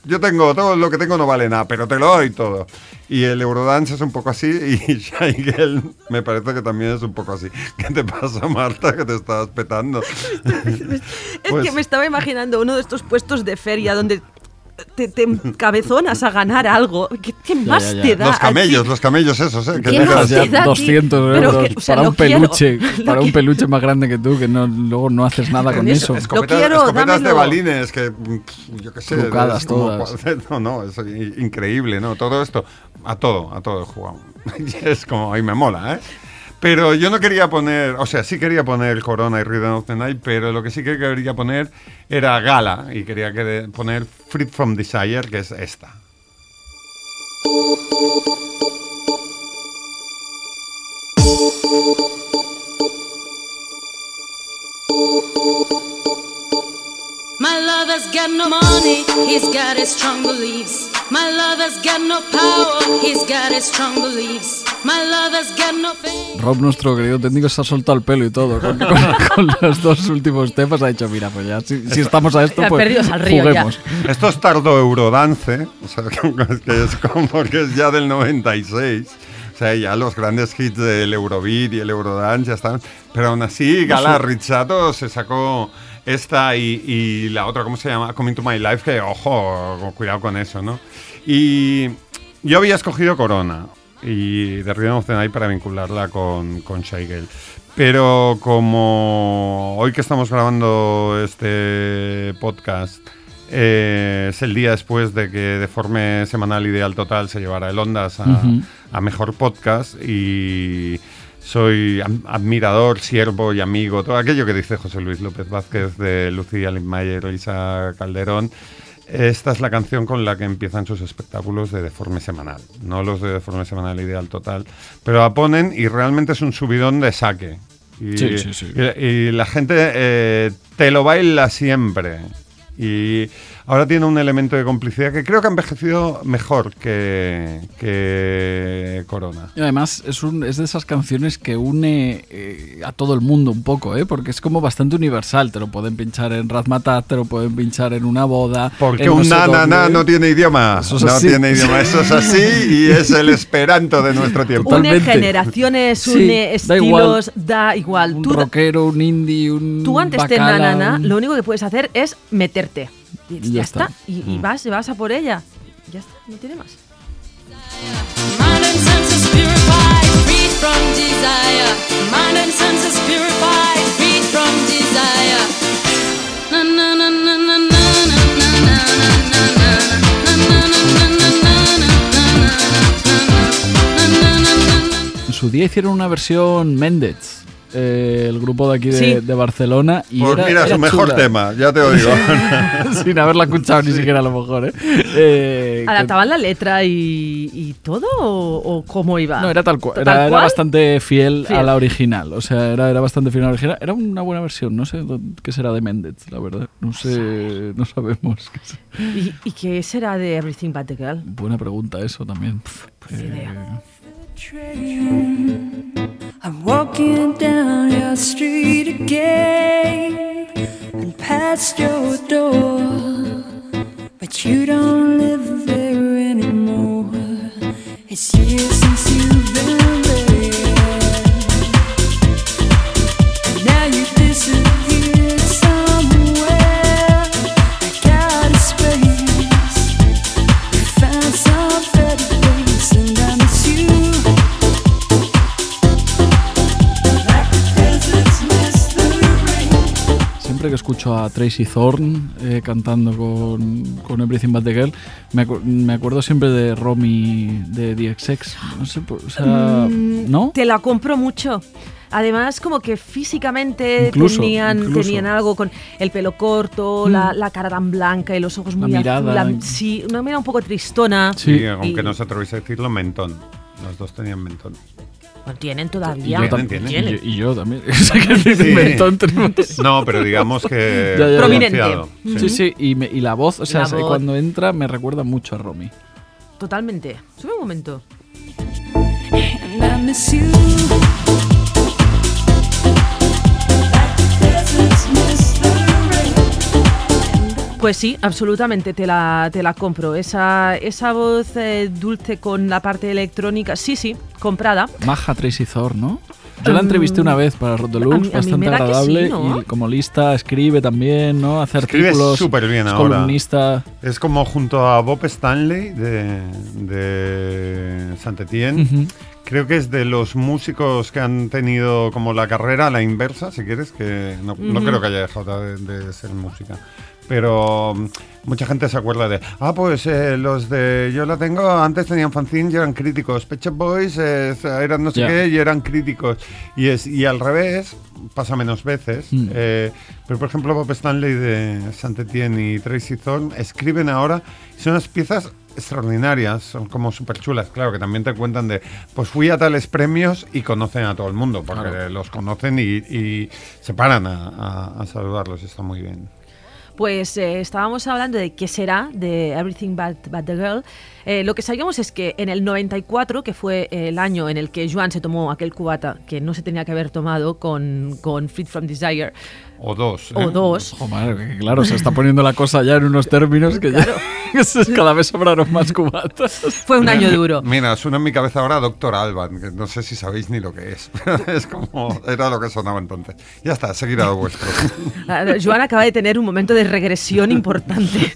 yo tengo todo lo que tengo, no vale nada, pero te lo doy todo. Y el Eurodance es un poco así y Shygirl me parece que también es un poco así. ¿Qué te pasa, Marta, que te estás petando? Es pues, que me estaba imaginando uno de estos puestos de feria donde... Te, te encabezonas a ganar algo. ¿Qué, qué más ya, ya, ya. te da? Los camellos, aquí? los camellos esos, ¿eh? Que te das ya doscientos euros que, o sea, para un quiero, peluche, para un peluche más grande que tú, que no, luego no haces nada con eso. eso. Escopetas, quiero, escopetas dámelo. De balines, que yo qué sé. Trucadas todas. Como, no, no, es increíble, ¿no? Todo esto, a todo, a todo he jugado. Es como, ahí me mola, ¿eh? Pero yo no quería poner, o sea, sí quería poner Corona y Rhythm of the Night, pero lo que sí que quería poner era Gala, y quería que poner Free from Desire, que es esta. My lover's got no money, he's got his strong beliefs. My lover's got no power, he's got his strong beliefs. My lover's got no fame. Rob, nuestro querido técnico, se ha soltado el pelo y todo. Con, con, con los dos últimos temas ha dicho, mira, pues ya, si, si estamos a esto, pues perdidos al río, juguemos. Ya. Esto es tardo Eurodance, o sea, que es como porque es ya del noventa y seis. O sea, ya los grandes hits del Eurobeat y el Eurodance ya están. Pero aún así, Gala Ricciato se sacó esta y, y la otra, ¿cómo se llama? Coming to My Life, que ojo, cuidado con eso, ¿no? Y yo había escogido Corona y The Rhythm of the Night para vincularla con, con Shygirl. Pero como hoy que estamos grabando este podcast, Eh, es el día después de que Deforme Semanal Ideal Total se llevara el Ondas a, uh-huh. a Mejor Podcast, y soy admirador, siervo y amigo, todo aquello que dice José Luis López Vázquez de Lucía Linmayer o Isa Calderón. Esta es la canción con la que empiezan sus espectáculos de Deforme Semanal, no los de Deforme Semanal Ideal Total, pero la ponen y realmente es un subidón de saque y, sí, sí, sí. y, y la gente eh, te lo baila siempre. Y ahora tiene un elemento de complicidad que creo que ha envejecido mejor que, que Corona. Y además es, un, es de esas canciones que une eh, a todo el mundo un poco, ¿eh? Porque es como bastante universal. Te lo pueden pinchar en Razmataz, te lo pueden pinchar en una boda. Porque un na na na no tiene idioma. Eso es no así. tiene idioma, eso es así y es el esperanto de nuestro tiempo. Totalmente. Une generaciones, une sí, estilos, da igual. Da igual. Un tú, rockero, un indie, un Tú antes bacala, de na na na, un... lo único que puedes hacer es meter. Y ya, ya está, está. Y, y vas, vas a por ella. Ya está, no tiene más. En su día hicieron una versión Mendez. Eh, el grupo de aquí de, sí. de Barcelona. Y pues era, mira, era su mejor chula. tema, ya te lo digo. Sin haberla escuchado sí. ni siquiera, a lo mejor. ¿eh? Eh, ¿Adaptaban que... la letra y, y todo? ¿O, o cómo iba? No, era tal, cu- ¿Tal era, cual. Era bastante fiel, fiel a la original. O sea, era, era bastante fiel a la original. Era una buena versión. No sé qué será de Mendez, la verdad. No sé, no sabemos. ¿Y, ¿Y qué será de Everything But the Girl? Buena pregunta, eso también. Pues eh, idea. Train. I'm walking down your street again and past your door, but you don't live there anymore. It's years since you've been there, and now you disappeared somewhere. I got a space, I found some better place, and I miss you. Que escucho a Tracy Thorn eh, cantando con, con Everything But The Girl, me, acu- me acuerdo siempre de Romy de D X X, no sé, o sea, mm, ¿no? Te la compro mucho. Además, como que físicamente incluso, tenían, incluso. tenían algo con el pelo corto, mm. la, la cara tan blanca y los ojos muy azules. Sí, una mirada un poco tristona. Sí, sí, aunque y, no se atreviese a decirlo, mentón. Los dos tenían mentón. Tienen todavía. Yo también, ¿tienen? ¿Tienen? Y, yo, y yo también. Sí. No, pero digamos que... ya, ya, prominente. Sí, sí, sí. Y, me, y la voz, o sea, voz. cuando entra me recuerda mucho a Romy. Totalmente. Sube un momento. Pues sí, absolutamente, te la, te la compro. Esa, esa voz eh, dulce con la parte electrónica, sí, sí, comprada. Maja Tracy Thorn, ¿no? Yo la entrevisté una vez para Rock Deluxe, bastante agradable, sí, ¿no? Y como lista escribe también, ¿no? Hace escribe artículos, súper bien ahora. Columnista. Es como junto a Bob Stanley de, de Saint-Étienne. Uh-huh. Creo que es de los músicos que han tenido como la carrera a la inversa, si quieres, que no, uh-huh. no creo que haya dejado de, de ser música. Pero mucha gente se acuerda de, ah, pues eh, los de Yo la tengo, antes tenían fanzines y eran críticos. Pet Shop Boys eh, eran no sé yeah. qué y eran críticos. Y, es, y al revés, pasa menos veces. Mm. Eh, pero, por ejemplo, Bob Stanley de Saint-Étienne y Tracy Thorn escriben ahora, son unas piezas extraordinarias, son como súper chulas, claro, que también te cuentan de, pues fui a tales premios y conocen a todo el mundo, porque claro. los conocen y, y se paran a, a, a saludarlos, está muy bien. pues eh, estábamos hablando de qué será de Everything But, But the Girl. Eh, lo que sabíamos es que en el noventa y cuatro, que fue el año en el que Joan se tomó aquel cubata que no se tenía que haber tomado con, con Free from Desire. O dos. ¿eh? O dos. Joder, claro, se está poniendo la cosa ya en unos términos que claro. ya cada vez sobraron más cubatas. Fue un año duro. Mira, suena en mi cabeza ahora Doctor Alban, que no sé si sabéis ni lo que es. Es como, era lo que sonaba entonces. Ya está, seguid a lo vuestro. Joan acaba de tener un momento de regresión importante.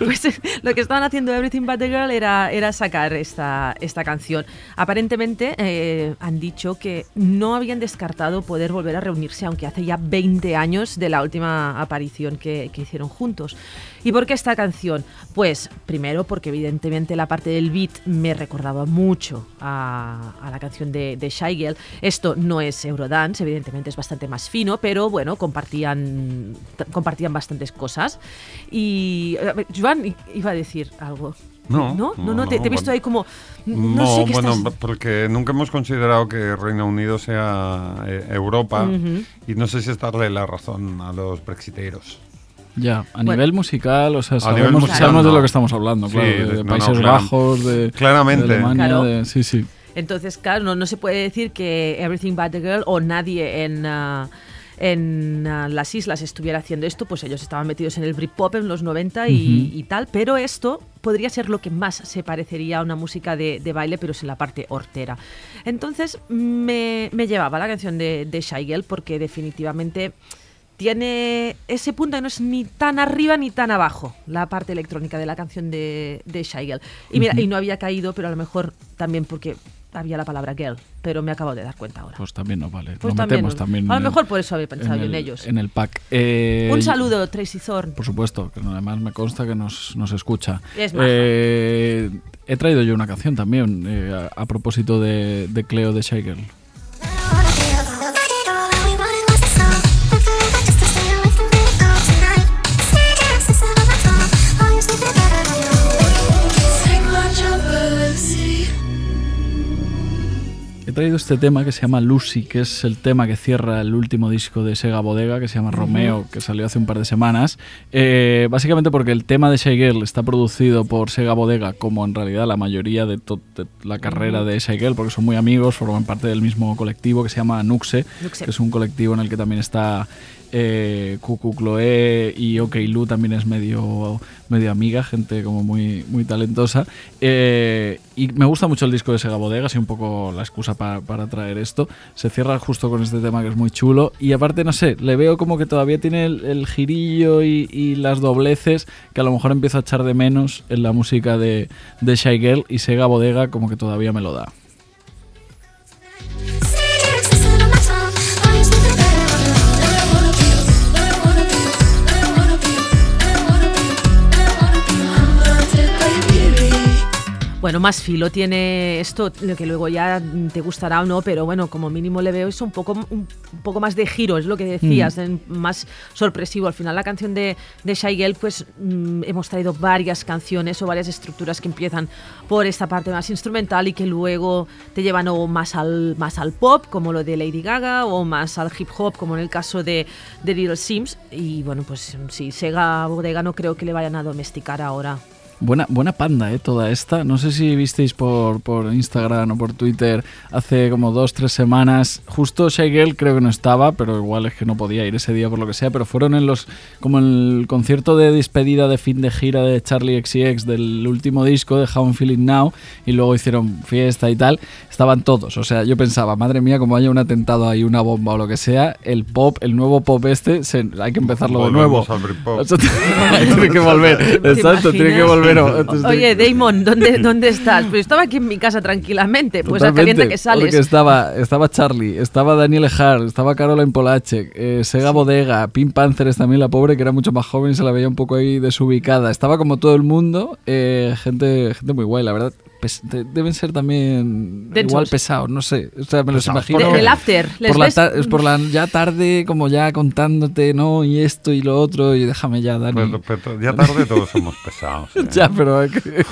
Pues lo que estaban haciendo Everything But the Girl Era, era sacar esta, esta canción. Aparentemente eh, han dicho que no habían descartado poder volver a reunirse, aunque hace ya veinte años de la última aparición que, que hicieron juntos. ¿Y por qué esta canción? Pues primero porque evidentemente la parte del beat me recordaba mucho a, a la canción de, de Shygirl. Esto no es Eurodance, evidentemente es bastante más fino, pero bueno, compartían, compartían bastantes cosas. Y Joan iba a decir algo. No, no, no, no, no te, te he visto bueno, ahí como... No, no sé qué bueno, estás... porque nunca hemos considerado que Reino Unido sea eh, Europa, uh-huh. y no sé si es darle la razón a los brexiteros. Ya, a bueno. nivel musical, o sea, sabemos, musical, sabemos no. de lo que estamos hablando, sí, claro, de, de no, Países no, claro. Bajos, de, claramente. de Alemania, claro. de, sí, sí. Entonces, claro, no, no se puede decir que Everything But the Girl o nadie en... Uh, en uh, las islas estuviera haciendo esto, pues ellos estaban metidos en el Britpop en los noventa y, uh-huh. y tal, pero esto podría ser lo que más se parecería a una música de, de baile, pero es en la parte hortera. Entonces me, me llevaba la canción de, de Shygirl porque definitivamente tiene ese punto que no es ni tan arriba ni tan abajo, la parte electrónica de la canción de, de Shygirl. Y mira, uh-huh. y no había caído, pero a lo mejor también porque... había la palabra girl, pero me acabo de dar cuenta ahora. Pues también no vale. Pues lo también, metemos, no. también. A lo mejor por eso había pensado en, yo el, en ellos. En el pack. Eh, Un saludo, Tracy Thorn. Por supuesto, que además me consta que nos, nos escucha. Es más. Eh, he traído yo una canción también eh, a, a propósito de, de Cleo de Shygirl. He traído este tema que se llama Lucy, que es el tema que cierra el último disco de Sega Bodega, que se llama Romeo, que salió hace un par de semanas. Eh, básicamente porque el tema de Shygirl está producido por Sega Bodega, como en realidad la mayoría de, to- de la carrera de Shygirl, porque son muy amigos, forman parte del mismo colectivo que se llama Nuxe, Nuxe. que es un colectivo en el que también está... Eh, Cucu Chloé y OK Lu también es medio, medio amiga, gente como muy, muy talentosa. Eh, y me gusta mucho el disco de Sega Bodega, así un poco la excusa para, para traer esto. Se cierra justo con este tema que es muy chulo. Y aparte, no sé, le veo como que todavía tiene el, el girillo y, y las dobleces que a lo mejor empiezo a echar de menos en la música de, de Shygirl, y Sega Bodega como que todavía me lo da. Bueno, más filo tiene esto, lo que luego ya te gustará o no, pero bueno, como mínimo le veo eso un poco, un poco más de giro, es lo que decías, mm. más sorpresivo. Al final la canción de, de Shygirl, pues mm, hemos traído varias canciones o varias estructuras que empiezan por esta parte más instrumental y que luego te llevan o más al, más al pop, como lo de Lady Gaga, o más al hip hop, como en el caso de, de Little Simz. Y bueno, pues sí, Sega Bodega no creo que le vayan a domesticar ahora. Buena, buena panda, ¿eh? Toda esta. No sé si visteis por, por Instagram o por Twitter hace como dos, tres semanas. Justo Shygirl creo que no estaba, pero igual es que no podía ir ese día por lo que sea, pero fueron en los como en el concierto de despedida de fin de gira de Charli X C X del último disco de How I'm Feeling Now, y luego hicieron fiesta y tal. Estaban todos, o sea, yo pensaba, madre mía, como haya un atentado ahí, una bomba o lo que sea, el pop, el nuevo pop este, se, hay que empezarlo Volvemos de nuevo. Tiene que volver, exacto, tiene que volver. Pero, oye, Damon, ¿dónde, dónde estás? Pues estaba aquí en mi casa tranquilamente, pues a caliente que sales. Porque estaba, estaba Charli, estaba Daniel Hart, estaba Caroline Polachek, eh, Sega sí. Bodega, Pink Panthers también, la pobre, que era mucho más joven, se la veía un poco ahí desubicada. Estaba como todo el mundo, eh, gente, gente muy guay, la verdad. pes- de- deben ser también Densos. Igual pesados, no sé, o sea, me los pesados. Imagino. De- el after, ¿les por, ves? La ta- por la ya tarde, como ya contándote, no, y esto y lo otro, y déjame ya, Dani. Pero, pero, ya tarde todos somos pesados. ¿Eh? Ya, pero, es que,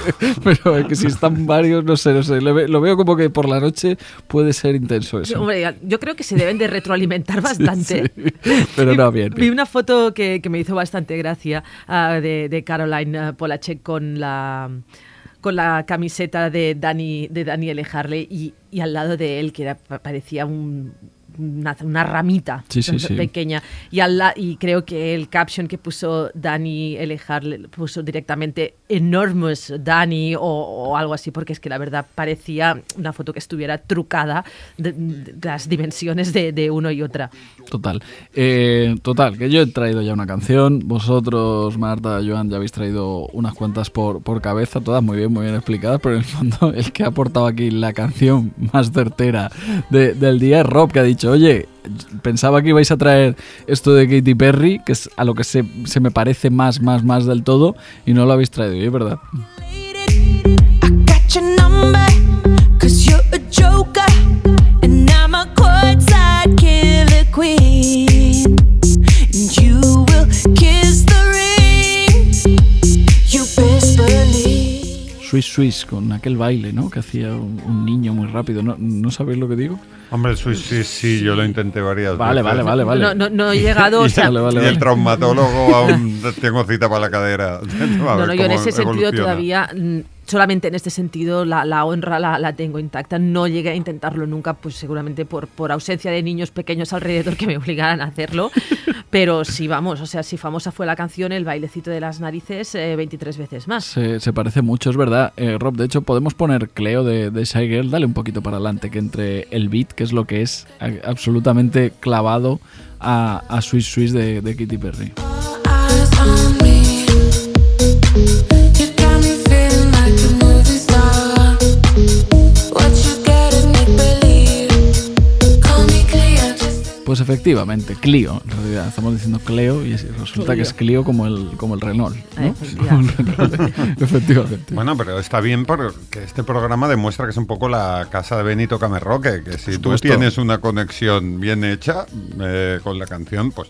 pero es que si están varios, no sé, no sé, lo veo como que por la noche puede ser intenso eso. Yo, hombre, yo creo que se deben de retroalimentar bastante. Sí, sí. Pero no, bien, bien. Vi una foto que, que me hizo bastante gracia uh, de, de Caroline Polachek con la... con la camiseta de Dani de Daniel Harley y, y al lado de él, que era, parecía un, una, una ramita sí, sí, pequeña. Sí. Y, al la, y creo que el caption que puso Dani L. Harley puso directamente Enormous Dani o, o algo así, porque es que la verdad parecía una foto que estuviera trucada de, de las dimensiones de, de uno y otra. Total. Eh, total, que yo he traído ya una canción. Vosotros, Marta, Joan, ya habéis traído unas cuantas por, por cabeza, todas muy bien, muy bien explicadas, pero en el fondo el que ha aportado aquí la canción más certera de, del día es Rob, que ha dicho, oye, pensaba que ibais a traer esto de Katy Perry, que es a lo que se, se me parece más, más, más del todo, y no lo habéis traído, ¿eh? ¿Verdad? Queen, and you will kiss the ring, you best believe. Swiss Swiss, con aquel baile, ¿no? Que hacía un, un niño muy rápido. ¿No, no sabéis lo que digo? Hombre, el Swiss Swiss, sí, yo lo intenté varias vale, veces. Vale, vale, vale. No, no, no he llegado, o sea... Vale, vale, vale. Y el traumatólogo aún tengo cita para la cadera. No, no, yo en ese evoluciona. Sentido todavía... Solamente en este sentido la, la honra la, la tengo intacta. No llegué a intentarlo nunca, pues seguramente por, por ausencia de niños pequeños alrededor que me obligaran a hacerlo. Pero sí, vamos, o sea, si famosa fue la canción, el bailecito de las narices, eh, veintitrés veces más. Se, se parece mucho, es verdad, eh, Rob. De hecho, podemos poner Cleo de, de Shygirl. Dale un poquito para adelante, que entre el beat, que es lo que es a, absolutamente clavado a, a Swiss Swiss de, de Katy Perry. Pues efectivamente, Clio, en realidad, estamos diciendo Cleo y resulta Clio. Que es Clio como el, como el Renault, ¿no? Eh, efectivamente. Bueno, pero está bien porque este programa demuestra que es un poco la casa de Benito Camerroque, que si tú tienes una conexión bien hecha eh, con la canción, pues...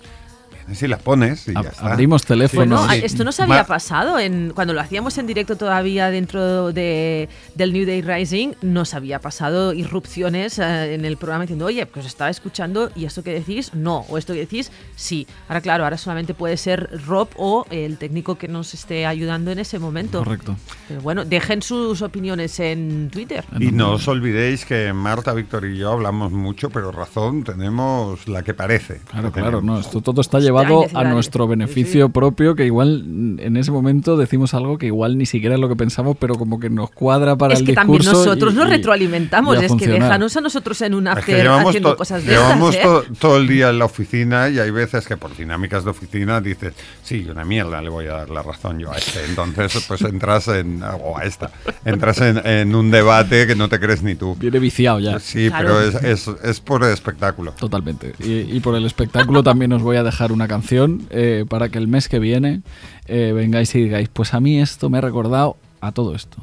Si la pones y ya está. Abrimos teléfonos. Bueno, esto nos había Ma- pasado en, cuando lo hacíamos en directo todavía dentro de, del New Day Rising, nos había pasado irrupciones eh, en el programa diciendo, oye, pues estaba escuchando y esto que decís, no, o esto que decís, sí. Ahora, claro, ahora solamente puede ser Rob o el técnico que nos esté ayudando en ese momento. Correcto. Pero bueno, dejen sus opiniones en Twitter. Y no os olvidéis que Marta, Víctor y yo hablamos mucho, pero razón tenemos la que parece. Claro, que claro, no, esto todo está llevado a nuestro beneficio propio, que igual en ese momento decimos algo que igual ni siquiera es lo que pensamos, pero como que nos cuadra para es el discurso. Es que también nosotros y, nos retroalimentamos, es funcionar. Que déjanos a nosotros en un after haciendo to- cosas de estas. Llevamos to- ¿eh? todo el día en la oficina y hay veces que por dinámicas de oficina dices, sí, una mierda, le voy a dar la razón yo a este. Entonces pues entras en, o a esta, entras en, en un debate que no te crees ni tú. Viene viciado ya. Sí, claro. Pero es, es, es por el espectáculo. Totalmente. Y, y por el espectáculo también os voy a dejar una canción eh, para que el mes que viene eh, vengáis y digáis, pues a mí esto me ha recordado a todo esto.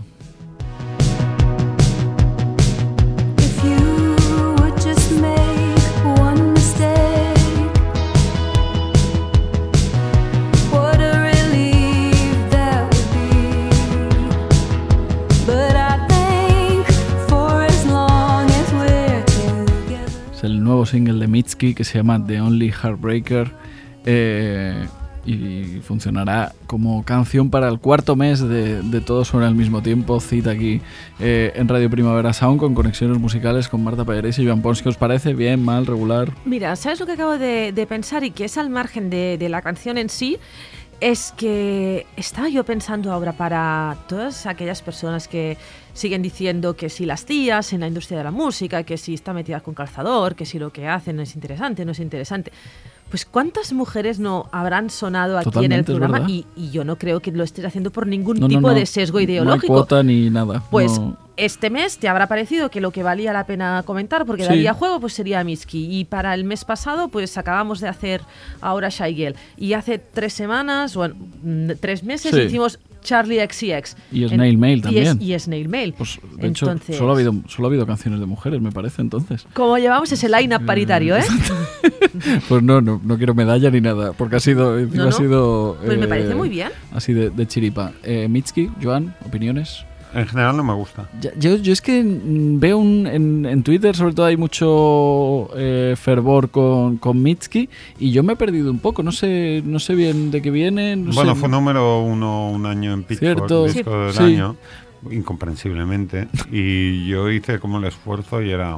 Es el nuevo single de Mitski que se llama The Only Heartbreaker. Eh, y funcionará como canción para el cuarto mes de, de Todo Sobre al Mismo Tiempo, cita aquí eh, en Radio Primavera Sound con conexiones musicales con Marta Pallarés y Joan Pons. ¿Qué os parece? ¿Bien? ¿Mal? ¿Regular? Mira, ¿sabes lo que acabo de, de pensar y que es al margen de, de la canción en sí? Es que estaba yo pensando ahora para todas aquellas personas que siguen diciendo que si las tías en la industria de la música, que si está metida con calzador, que si lo que hacen no es interesante, no es interesante... Pues cuántas mujeres no habrán sonado aquí totalmente en el programa y, y yo no creo que lo estés haciendo por ningún no, tipo no, no, de sesgo ideológico. No hay cuota ni nada. Pues no. Este mes te habrá parecido que lo que valía la pena comentar porque sí. Daría juego pues sería Mitski y para el mes pasado pues acabamos de hacer ahora Shygirl y hace tres semanas, bueno, tres meses sí. Hicimos Charli X C X. Y Snail Mail también. Y, es, y Snail Mail. Pues, de hecho, entonces, solo, ha habido, solo ha habido canciones de mujeres, me parece, entonces. Como llevamos ese line-up paritario, ¿eh? Pues no, no, no quiero medalla ni nada, porque ha sido... No, no. Ha sido pues eh, me parece muy bien. Así de, de chiripa. Eh, Mitski, Joan, opiniones... En general no me gusta. Yo, yo es que veo un, en, en Twitter, sobre todo, hay mucho eh, fervor con, con Mitski y yo me he perdido un poco. No sé no sé bien de qué viene. No bueno, sé. Fue número uno un año en Pitchfork, disco sí. del sí. año, incomprensiblemente. Y yo hice como el esfuerzo y era...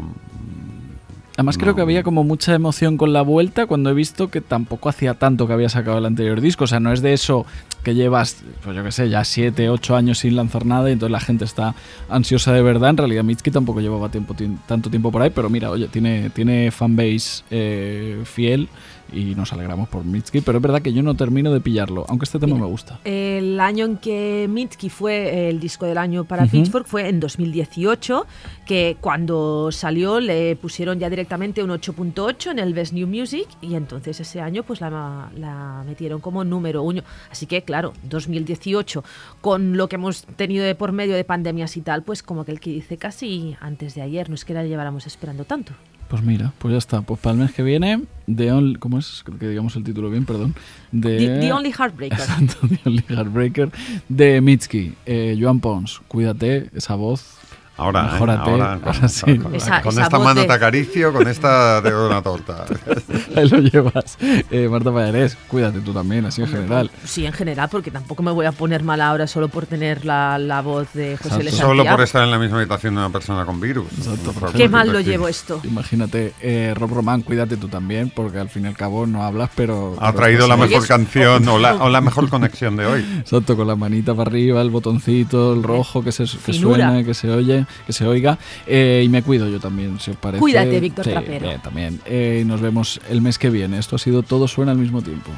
Además no. creo que había como mucha emoción con la vuelta cuando he visto que tampoco hacía tanto que había sacado el anterior disco. O sea, no es de eso que llevas, pues yo qué sé, ya siete, ocho años sin lanzar nada y entonces la gente está ansiosa de verdad. En realidad Mitski tampoco llevaba tiempo, t- tanto tiempo por ahí, pero mira, oye, tiene, tiene fanbase eh, fiel y nos alegramos por Mitski, pero es verdad que yo no termino de pillarlo, aunque este tema mira, me gusta. El año en que Mitski fue el disco del año para uh-huh. Pitchfork fue en dos mil dieciocho, que cuando salió le pusieron ya directamente un ocho punto ocho en el Best New Music y entonces ese año pues la, la metieron como número uno. Así que claro, dos mil dieciocho, con lo que hemos tenido de por medio de pandemias y tal, pues como aquel que dice casi antes de ayer, no es que la lleváramos esperando tanto. Pues mira, pues ya está. Pues para el mes que viene, The Only... ¿Cómo es? Creo que digamos el título bien, perdón. De... The, the Only Heartbreaker. Exacto, The Only Heartbreaker de Mitski. Eh, Joan Pons, cuídate esa voz. Ahora, mejórate. Eh, ahora, ahora con, sí. Con, esa, con esa esta mano de... te acaricio, con esta te doy una torta. Ahí lo llevas. Eh, Marta Pallarés, cuídate tú también, así en general. Sí, en general, porque tampoco me voy a poner mal ahora solo por tener la, la voz de José L. Solo por estar en la misma habitación de una persona con virus. Exacto. Qué mal lo llevo esto. Imagínate, eh, Rob Román, cuídate tú también, porque al fin y al cabo no hablas, pero... Ha traído la mejor canción o la, o la mejor conexión de hoy. Exacto, con la manita para arriba, el botoncito, el rojo que, se, que suena, que se oye. que se oiga, eh, y me cuido yo también, si os parece. Cuídate, Víctor sí, Trapero. Eh, también. Eh, nos vemos el mes que viene. Esto ha sido Todo Suena al Mismo Tiempo.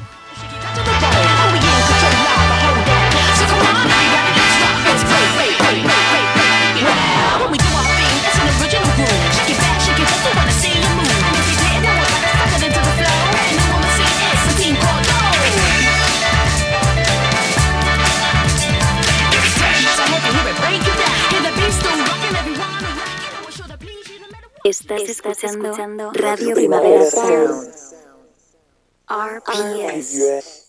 Estás, Estás escuchando, escuchando Radio Primavera Sound, R P S.